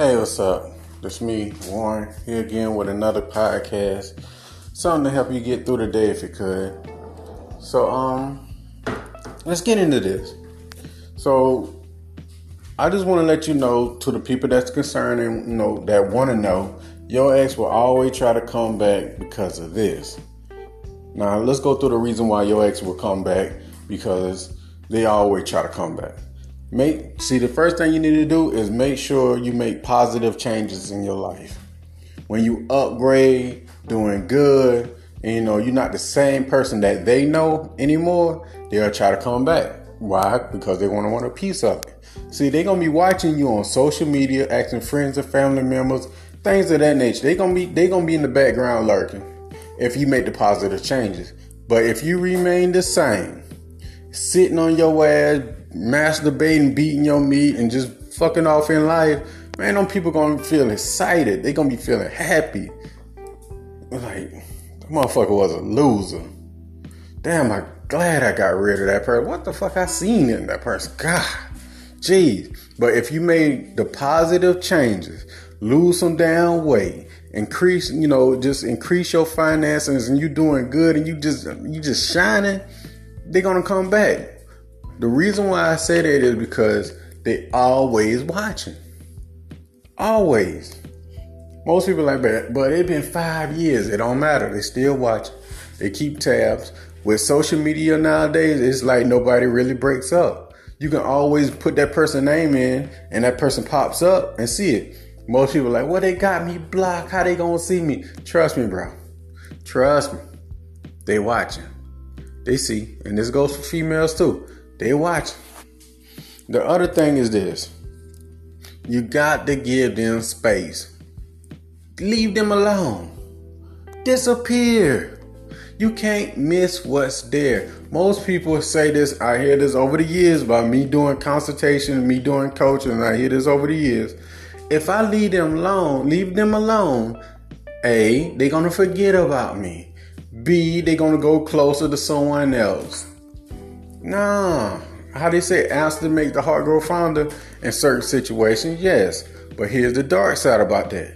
Hey, what's up? It's me, Warren, here again with another podcast. Something to help you get through the day if you could. So, let's get into this. So, I just want to let you know, to the people that's concerned and that want to know, your ex will always try to come back because of this. Now, let's go through the reason why your ex will come back, because they always try to come back. The first thing you need to do is make sure you make positive changes in your life. When you upgrade, doing good, and you're not the same person that they know anymore, they'll try to come back. Why? Because they want a piece of it. See, they're going to be watching you on social media, asking friends or family members, things of that nature. They're going to be in the background lurking if you make the positive changes. But if you remain the same, sitting on your ass, masturbating, beating your meat, and just fucking off in life, man, them people gonna feel excited. They gonna be feeling happy. Like, that motherfucker was a loser. Damn, I'm glad I got rid of that person. What the fuck I seen in that person? God, jeez. But if you made the positive changes, lose some damn weight, increase, just increase your finances, and you doing good, and you just shining, they're gonna come back. The reason why I say that is because they always watching. Always. Most people like, but it's been 5 years. It don't matter. They still watching. They keep tabs. With social media nowadays, it's like nobody really breaks up. You can always put that person's name in, and that person pops up and see it. Most people like, well, they got me blocked. How they gonna see me? Trust me, bro. Trust me. They watching. They see. And this goes for females too. They watch. The other thing is this. You got to give them space. Leave them alone. Disappear. You can't miss what's there. Most people say this. I hear this over the years by me doing consultation, me doing coaching. I hear this over the years. If I leave them alone, A, they're going to forget about me. B, they're going to go closer to someone else. Nah, how they say answer makes the heart grow fonder in certain situations, yes. But here's the dark side about that.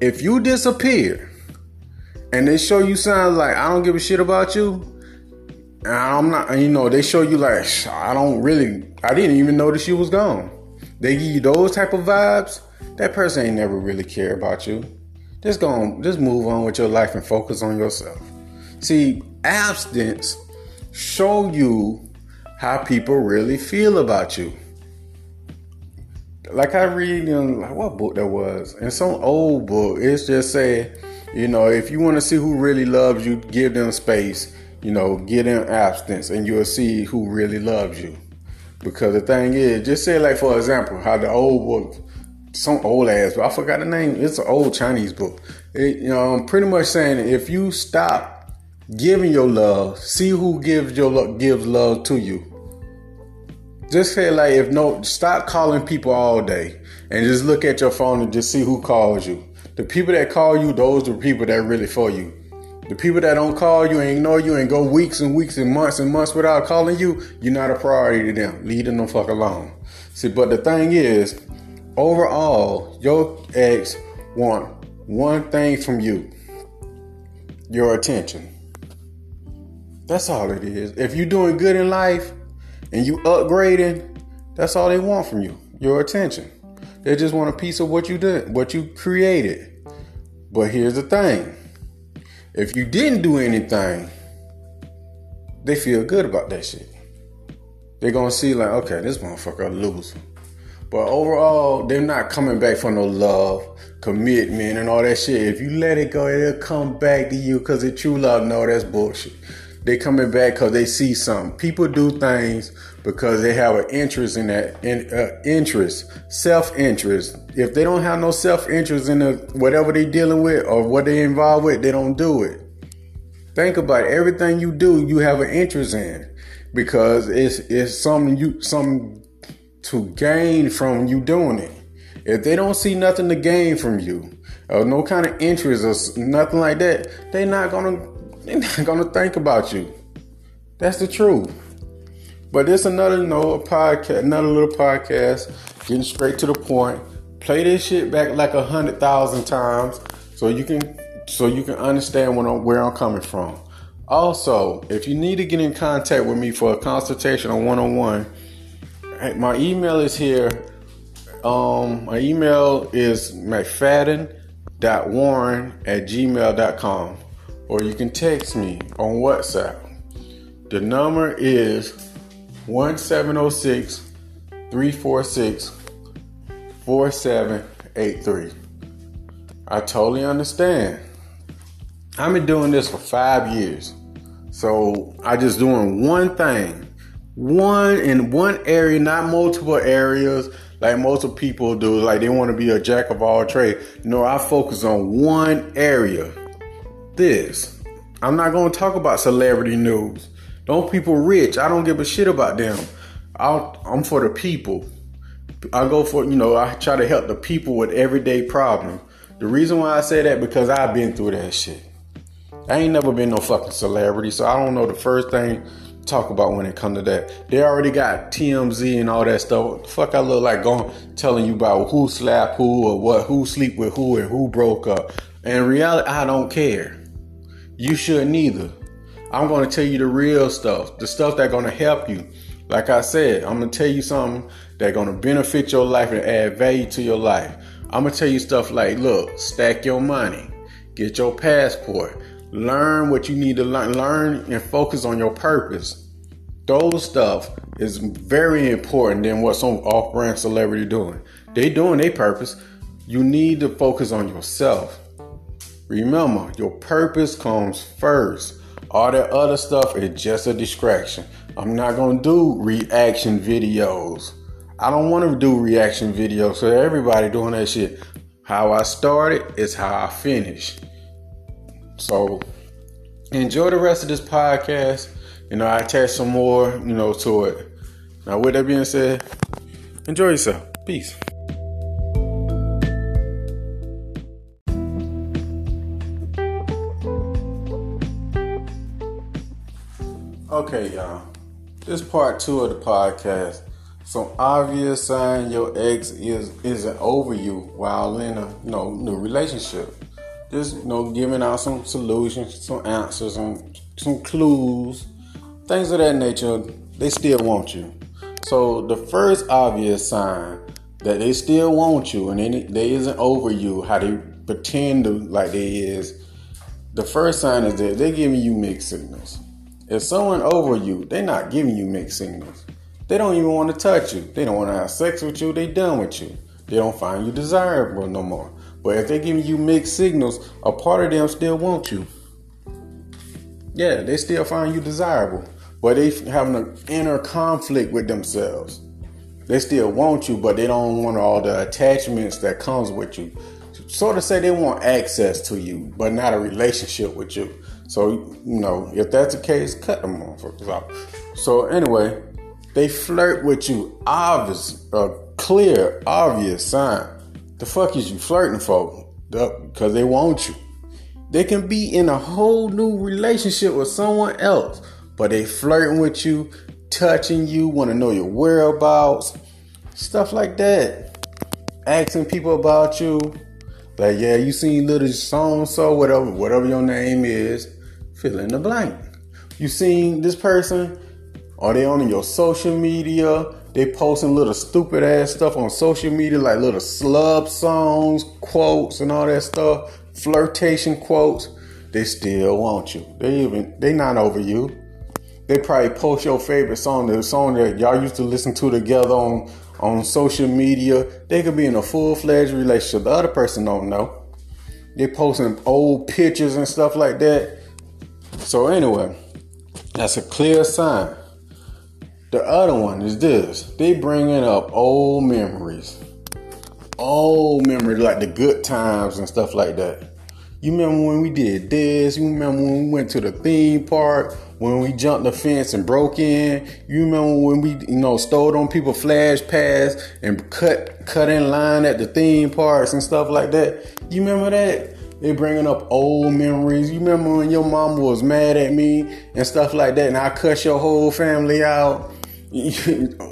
If you disappear and they show you signs like, I don't give a shit about you, and I'm not, they show you like, I didn't even notice you was gone. They give you those type of vibes, that person ain't never really care about you. Just move on with your life and focus on yourself. See, abstinence show you how people really feel about you. Like I read in what book that was, in some old book, it's just saying, if you want to see who really loves you, give them space, get in abstinence, and you'll see who really loves you. Because the thing is, just say like, for example, how the old book, some old ass book, I forgot the name, it's an old Chinese book. It, pretty much saying, if you stop giving your love, see who gives love to you. Just say like, stop calling people all day and just look at your phone and just see who calls you. The people that call you, those are the people that are really for you. The people that don't call you and ignore you and go weeks and weeks and months without calling you, you're not a priority to them. Leave them the fuck alone. See, but the thing is, overall, your ex want one thing from you. Your attention. That's all it is. If you're doing good in life and you upgrading, that's all they want from you, your attention. They just want a piece of what you did, what you created. But here's the thing. If you didn't do anything, they feel good about that shit. They're going to see like, okay, this motherfucker a loser. But overall, they're not coming back for no love, commitment, and all that shit. If you let it go, it'll come back to you because it's true love. No, that's bullshit. They coming back because they see something. People do things because they have an interest in that, self-interest. If they don't have no self-interest in whatever they dealing with or what they involved with, they don't do it. Think about it. Everything you do, you have an interest in, because it's something to gain from you doing it. If they don't see nothing to gain from you, or no kind of interest or nothing like that, they're not gonna think about you. That's the truth. But it's another little podcast, getting straight to the point. Play this shit back like 100,000 times so you can understand where I'm coming from. Also, if you need to get in contact with me for a consultation or one-on-one, my email is here. My email is mcfadden.warren@gmail.com, or you can text me on WhatsApp. The number is 1-706-346-4783. I totally understand. I've been doing this for 5 years. So I just doing one thing. One area, not multiple areas like most of people do. Like they want to be a jack of all trades. No, I focus on one area. This. I'm not going to talk about celebrity news. Those people rich. I don't give a shit about them. I'm for the people. I go for, I try to help the people with everyday problems. The reason why I say that because I've been through that shit. I ain't never been no fucking celebrity, so I don't know the first thing to talk about when it comes to that. They already got TMZ and all that stuff. What the fuck I look like going telling you about who slapped who or what, who sleep with who and who broke up. In reality, I don't care. You shouldn't either. I'm going to tell you the real stuff, the stuff that's going to help you. Like I said, I'm going to tell you something that's going to benefit your life and add value to your life. I'm going to tell you stuff like, look, stack your money, get your passport, learn what you need to learn and focus on your purpose. Those stuff is very important than what some off-brand celebrity doing. They doing their purpose. You need to focus on yourself. Remember, your purpose comes first. All that other stuff is just a distraction. I'm not going to do reaction videos. I don't want to do reaction videos. So everybody doing that shit. How I started is how I finish. So enjoy the rest of this podcast. I attach some more, to it. Now, with that being said, enjoy yourself. Peace. Okay, y'all. This part 2 of the podcast. Some obvious sign your ex isn't over you while in a new relationship. Just giving out some solutions, some answers, some clues, things of that nature. They still want you. So the first obvious sign that they still want you and they isn't over you, how they pretend to like they is. The first sign is that they're giving you mixed signals. If someone over you, they're not giving you mixed signals. They don't even want to touch you. They don't want to have sex with you. They done with you. They don't find you desirable no more. But if they giving you mixed signals, a part of them still want you. Yeah, they still find you desirable. But they having an inner conflict with themselves. They still want you, but they don't want all the attachments that comes with you. Sort of say they want access to you, but not a relationship with you. So, if that's the case, cut them motherfuckers off. So, anyway, they flirt with you. Obvious, clear, obvious sign. The fuck is you flirting for? Because they want you. They can be in a whole new relationship with someone else, but they flirting with you, touching you, want to know your whereabouts, stuff like that. Asking people about you. Like, yeah, you seen little so-and-so, whatever your name is, fill in the blank. You seen this person? Are they on your social media? They posting little stupid ass stuff on social media, like little slub songs, quotes, and all that stuff. Flirtation quotes. They still want you. They not over you. They probably post your favorite song, the song that y'all used to listen to together on social media. They could be in a full-fledged relationship. The other person don't know. They posting old pictures and stuff like that. So anyway, that's a clear sign. The other one is this. They bringing up old memories. Old memories, like the good times and stuff like that. You remember when we did this? You remember when we went to the theme park? When we jumped the fence and broke in? You remember when we, stole on people flash pass and cut in line at the theme parks and stuff like that? You remember that? They bringing up old memories. You remember when your mama was mad at me and stuff like that, and I cussed your whole family out?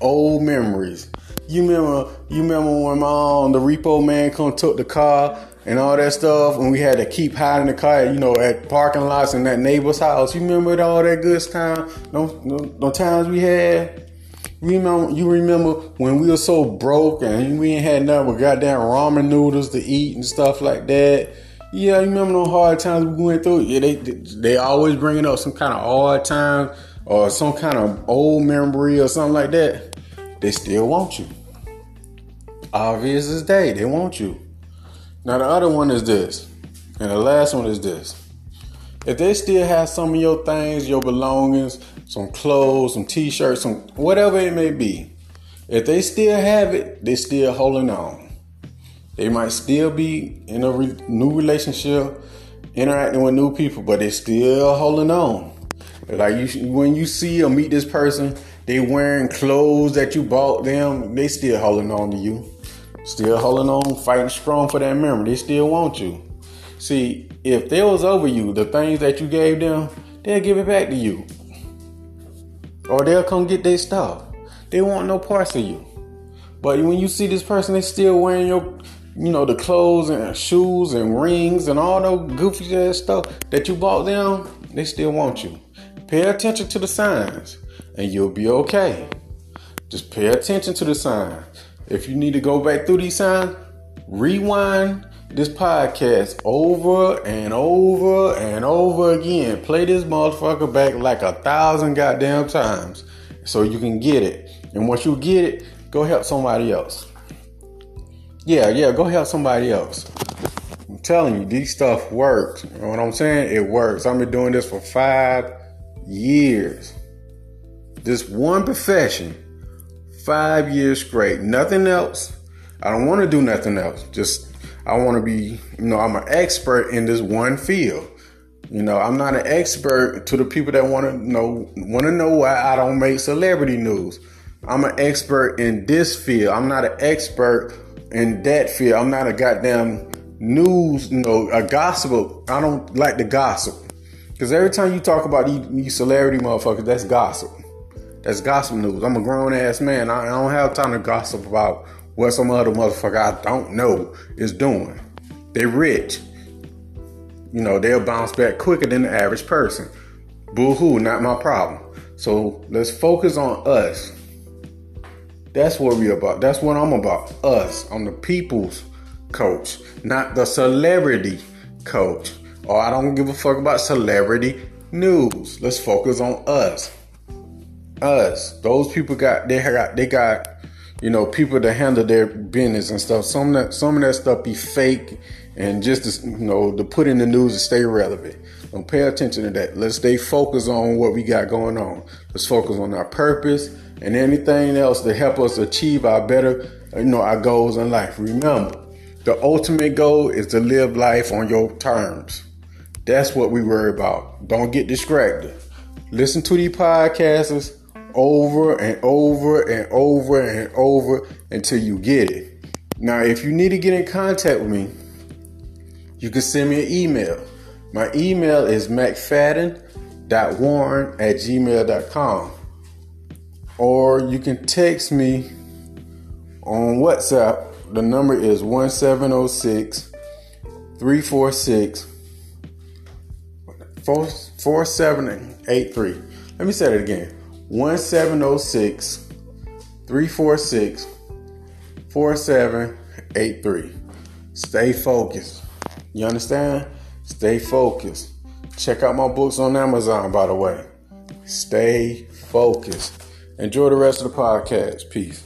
Old memories. You remember when the repo man come took the car and all that stuff, and we had to keep hiding the car, at parking lots and that neighbor's house. You remember all that good time? No times we had. You remember when we were so broke and we ain't had nothing but goddamn ramen noodles to eat and stuff like that. Yeah, you remember those hard times we went through? Yeah, they always bringing up some kind of hard time or some kind of old memory or something like that. They still want you. Obvious as day, they want you. Now the other one is this, and the last one is this. If they still have some of your things, your belongings, some clothes, some t-shirts, some whatever it may be, if they still have it, they still holding on. They might still be in a new relationship, interacting with new people, but they still holding on. Like when you see or meet this person, they wearing clothes that you bought them, they still holding on to you. Still holding on, fighting strong for that memory. They still want you. See, if they was over you, the things that you gave them, they'll give it back to you. Or they'll come get their stuff. They want no parts of you. But when you see this person, they still wearing your, the clothes and shoes and rings and all those goofy ass stuff that you bought them, they still want you. Pay attention to the signs and you'll be okay. Just pay attention to the signs. If you need to go back through these signs, rewind this podcast over and over and over again. Play this motherfucker back like 1,000 goddamn times so you can get it. And once you get it, go help somebody else. Yeah, go help somebody else. I'm telling you, this stuff works. You know what I'm saying? It works. I've been doing this for 5 years. This one profession. 5 years straight. Nothing else. I don't want to do nothing else. Just, I want to be, I'm an expert in this one field. I'm not an expert to the people that want to know why I don't make celebrity news. I'm an expert in this field. I'm not an expert in that field. I'm not a goddamn news, a gossip. I don't like the gossip. Because every time you talk about these celebrity motherfuckers, that's gossip. That's gossip news. I'm a grown-ass man. I don't have time to gossip about what some other motherfucker I don't know is doing. They're rich. They'll bounce back quicker than the average person. Boo-hoo, not my problem. So let's focus on us. That's what we're about. That's what I'm about. Us. I'm the people's coach, not the celebrity coach. Or I don't give a fuck about celebrity news. Let's focus on us. Us, those people got people that handle their business and stuff. Some of that stuff be fake and just to put in the news to stay relevant. Don't pay attention to that. Let's stay focused on what we got going on. Let's focus on our purpose and anything else to help us achieve our better, our goals in life. Remember, the ultimate goal is to live life on your terms. That's what we worry about. Don't get distracted. Listen to these podcasts over and over and over and over until you get it. Now, if you need to get in contact with me, you can send me an email. My email is mcfadden.warren@gmail.com. Or you can text me on WhatsApp. The number is 1706-346-4783. Let me say it again. 1706-346-4783. Stay focused. You understand? Stay focused. Check out my books on Amazon, by the way. Stay focused. Enjoy the rest of the podcast. Peace.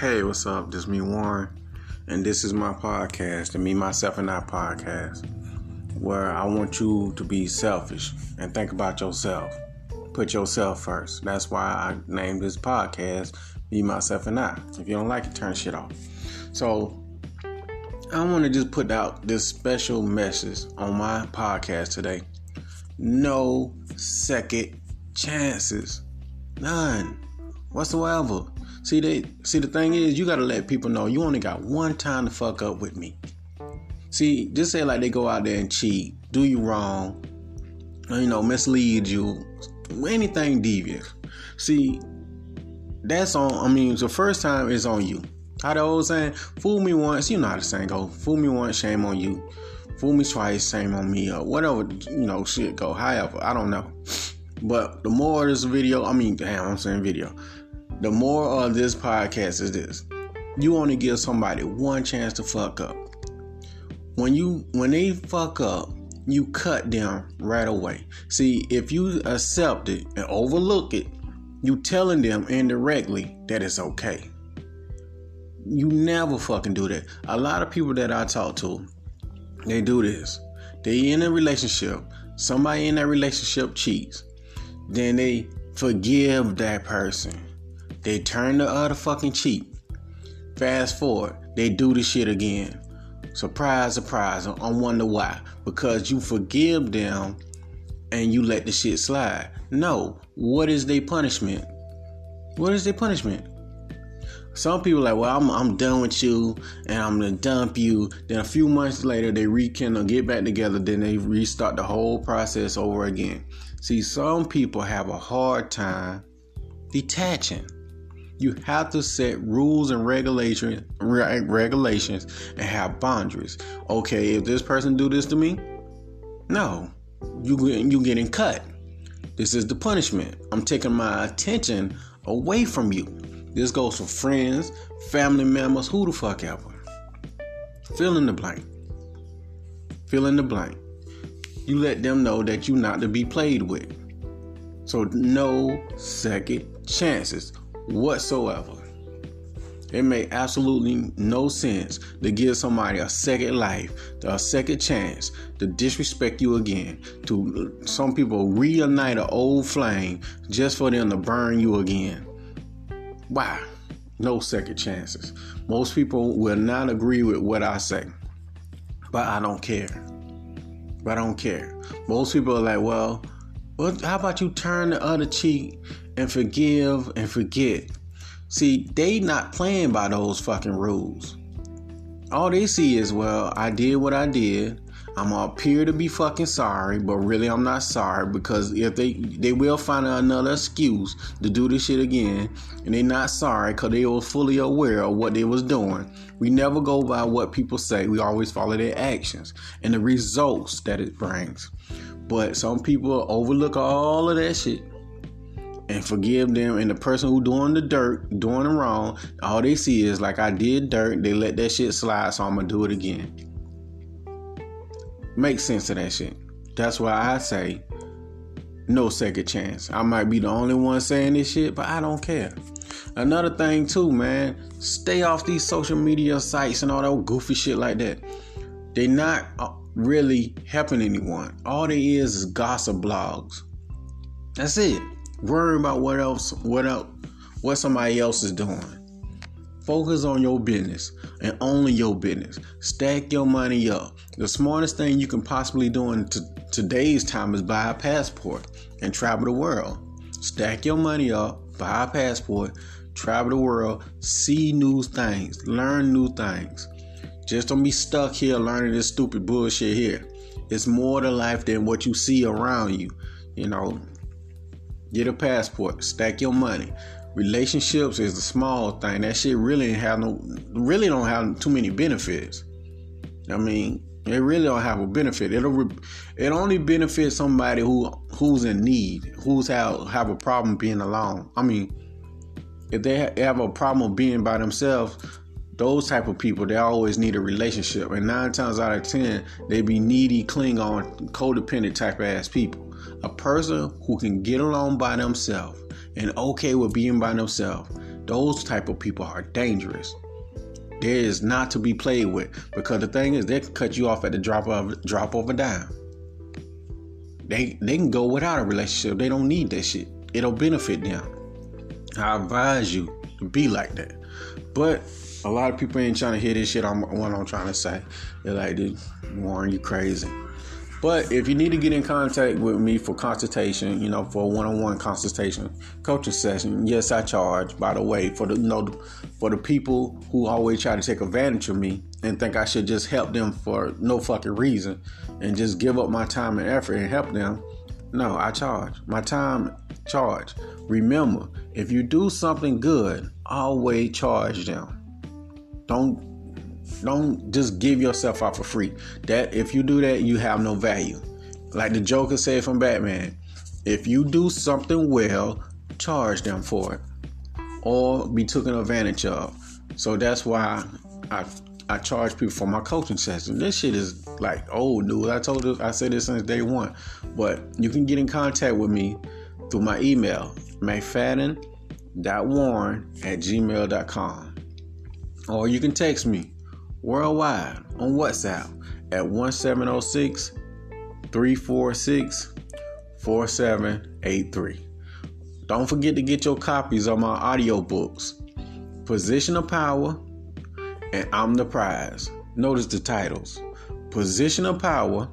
Hey, what's up? This is me, Warren, and this is my podcast, the Me, Myself, and I podcast, where I want you to be selfish and think about yourself. Put yourself first. That's why I named this podcast Me, Myself, and I. If you don't like it, turn shit off. So I want to just put out this special message on my podcast today. No second chances. None whatsoever. See, the thing is, you got to let people know you only got one time to fuck up with me. See, just say like they go out there and cheat, do you wrong, you know, mislead you, anything devious. See, that's on, I mean, the first time is on you. How the old saying, fool me once, you know how the saying go, fool me once, shame on you. Fool me twice, shame on me, or whatever, you know, shit go, however, I don't know. But the moral of this video, the moral of this podcast is this. You only give somebody one chance to fuck up. When they fuck up, you cut them right away. See, if you accept it and overlook it, you telling them indirectly that it's okay. You never fucking do that. A lot of people that I talk to, they do this. They in a relationship. Somebody in that relationship cheats. Then they forgive that person. They turn the other fucking cheat. Fast forward, they do the shit again. Surprise, surprise. I wonder why. Because you forgive them and you let the shit slide. No. What is their punishment? What is their punishment? Some people are like, well, I'm done with you and I'm going to dump you. Then a few months later, they rekindle, get back together. Then they restart the whole process over again. See, some people have a hard time detaching. You have to set rules and regulations and have boundaries. Okay, if this person do this to me, no, you getting cut. This is the punishment. I'm taking my attention away from you. This goes for friends, family members, who the fuck ever. Fill in the blank. Fill in the blank. You let them know that you're not to be played with. So no second chances whatsoever. It made absolutely no sense to give somebody a second life, a second chance, to disrespect you again. To some people reunite an old flame just for them to burn you again. Why? No second chances. Most people will not agree with what I say, but I don't care. Most people are like, well, how about you turn the other cheek and forgive and forget? See, they not playing by those fucking rules. All they see is, well, I did what I did. I'm gonna appear to be fucking sorry, but really I'm not sorry, because if they will find another excuse to do this shit again, and they not sorry because they were fully aware of what they was doing. We never go by what people say. We always follow their actions and the results that it brings. But some people overlook all of that shit and forgive them, and the person who doing the dirt, doing the wrong, all they see is like, I did dirt, they let that shit slide, so I'm gonna do it again. Make sense of that shit. That's why I say no second chance. I might be the only one saying this shit, but I don't care. Another thing too, man, stay off these social media sites and all that goofy shit like that. They not really helping anyone. All there is gossip blogs. That's it. Worry about what somebody else is doing. Focus on your business and only your business. Stack your money up. The smartest thing you can possibly do in today's time is buy a passport and travel the world. Stack your money up, buy a passport, travel the world, see new things, learn new things. Just don't be stuck here learning this stupid bullshit here. It's more to life than what you see around you. You know, get a passport, stack your money. Relationships is a small thing. That shit really don't have too many benefits. I mean, it really don't have a benefit. It only benefits somebody who's in need, who's have a problem being alone. I mean, if they have a problem being by themselves, those type of people, they always need a relationship. And 9 times out of 10, they be needy, cling on, codependent type of ass people. A person who can get along by themselves and okay with being by themselves, those type of people are dangerous. There is not to be played with, because the thing is, they can cut you off at the drop of a dime. They can go without a relationship. They don't need that shit. It'll benefit them. I advise you to be like that. But a lot of people ain't trying to hear this shit. I'm trying to say, they're like, dude, Warren, you crazy. But if you need to get in contact with me for consultation, you know, for a one-on-one consultation, coaching session, yes, I charge, by the way, for the people who always try to take advantage of me. and think I should just help them for no fucking reason and just give up my time and effort and help them. No, I charge. My time, charge. Remember, if you do something good, always charge them. Don't just give yourself out for free. That if you do that, you have no value. Like the Joker said from Batman, if you do something well, charge them for it or be taken advantage of. So that's why I charge people for my coaching session. This shit is like old news. I said this since day one. But you can get in contact with me through my email, mcfadden.warren@gmail.com. Or you can text me worldwide on WhatsApp at 1706-346-4783. Don't forget to get your copies of my audiobooks, Position of Power and I'm the Prize. Notice the titles, Position of Power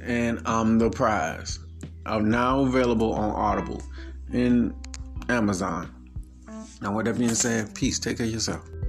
and I'm the Prize, are now available on Audible and Amazon. Now, with that being said, peace. Take care of yourself.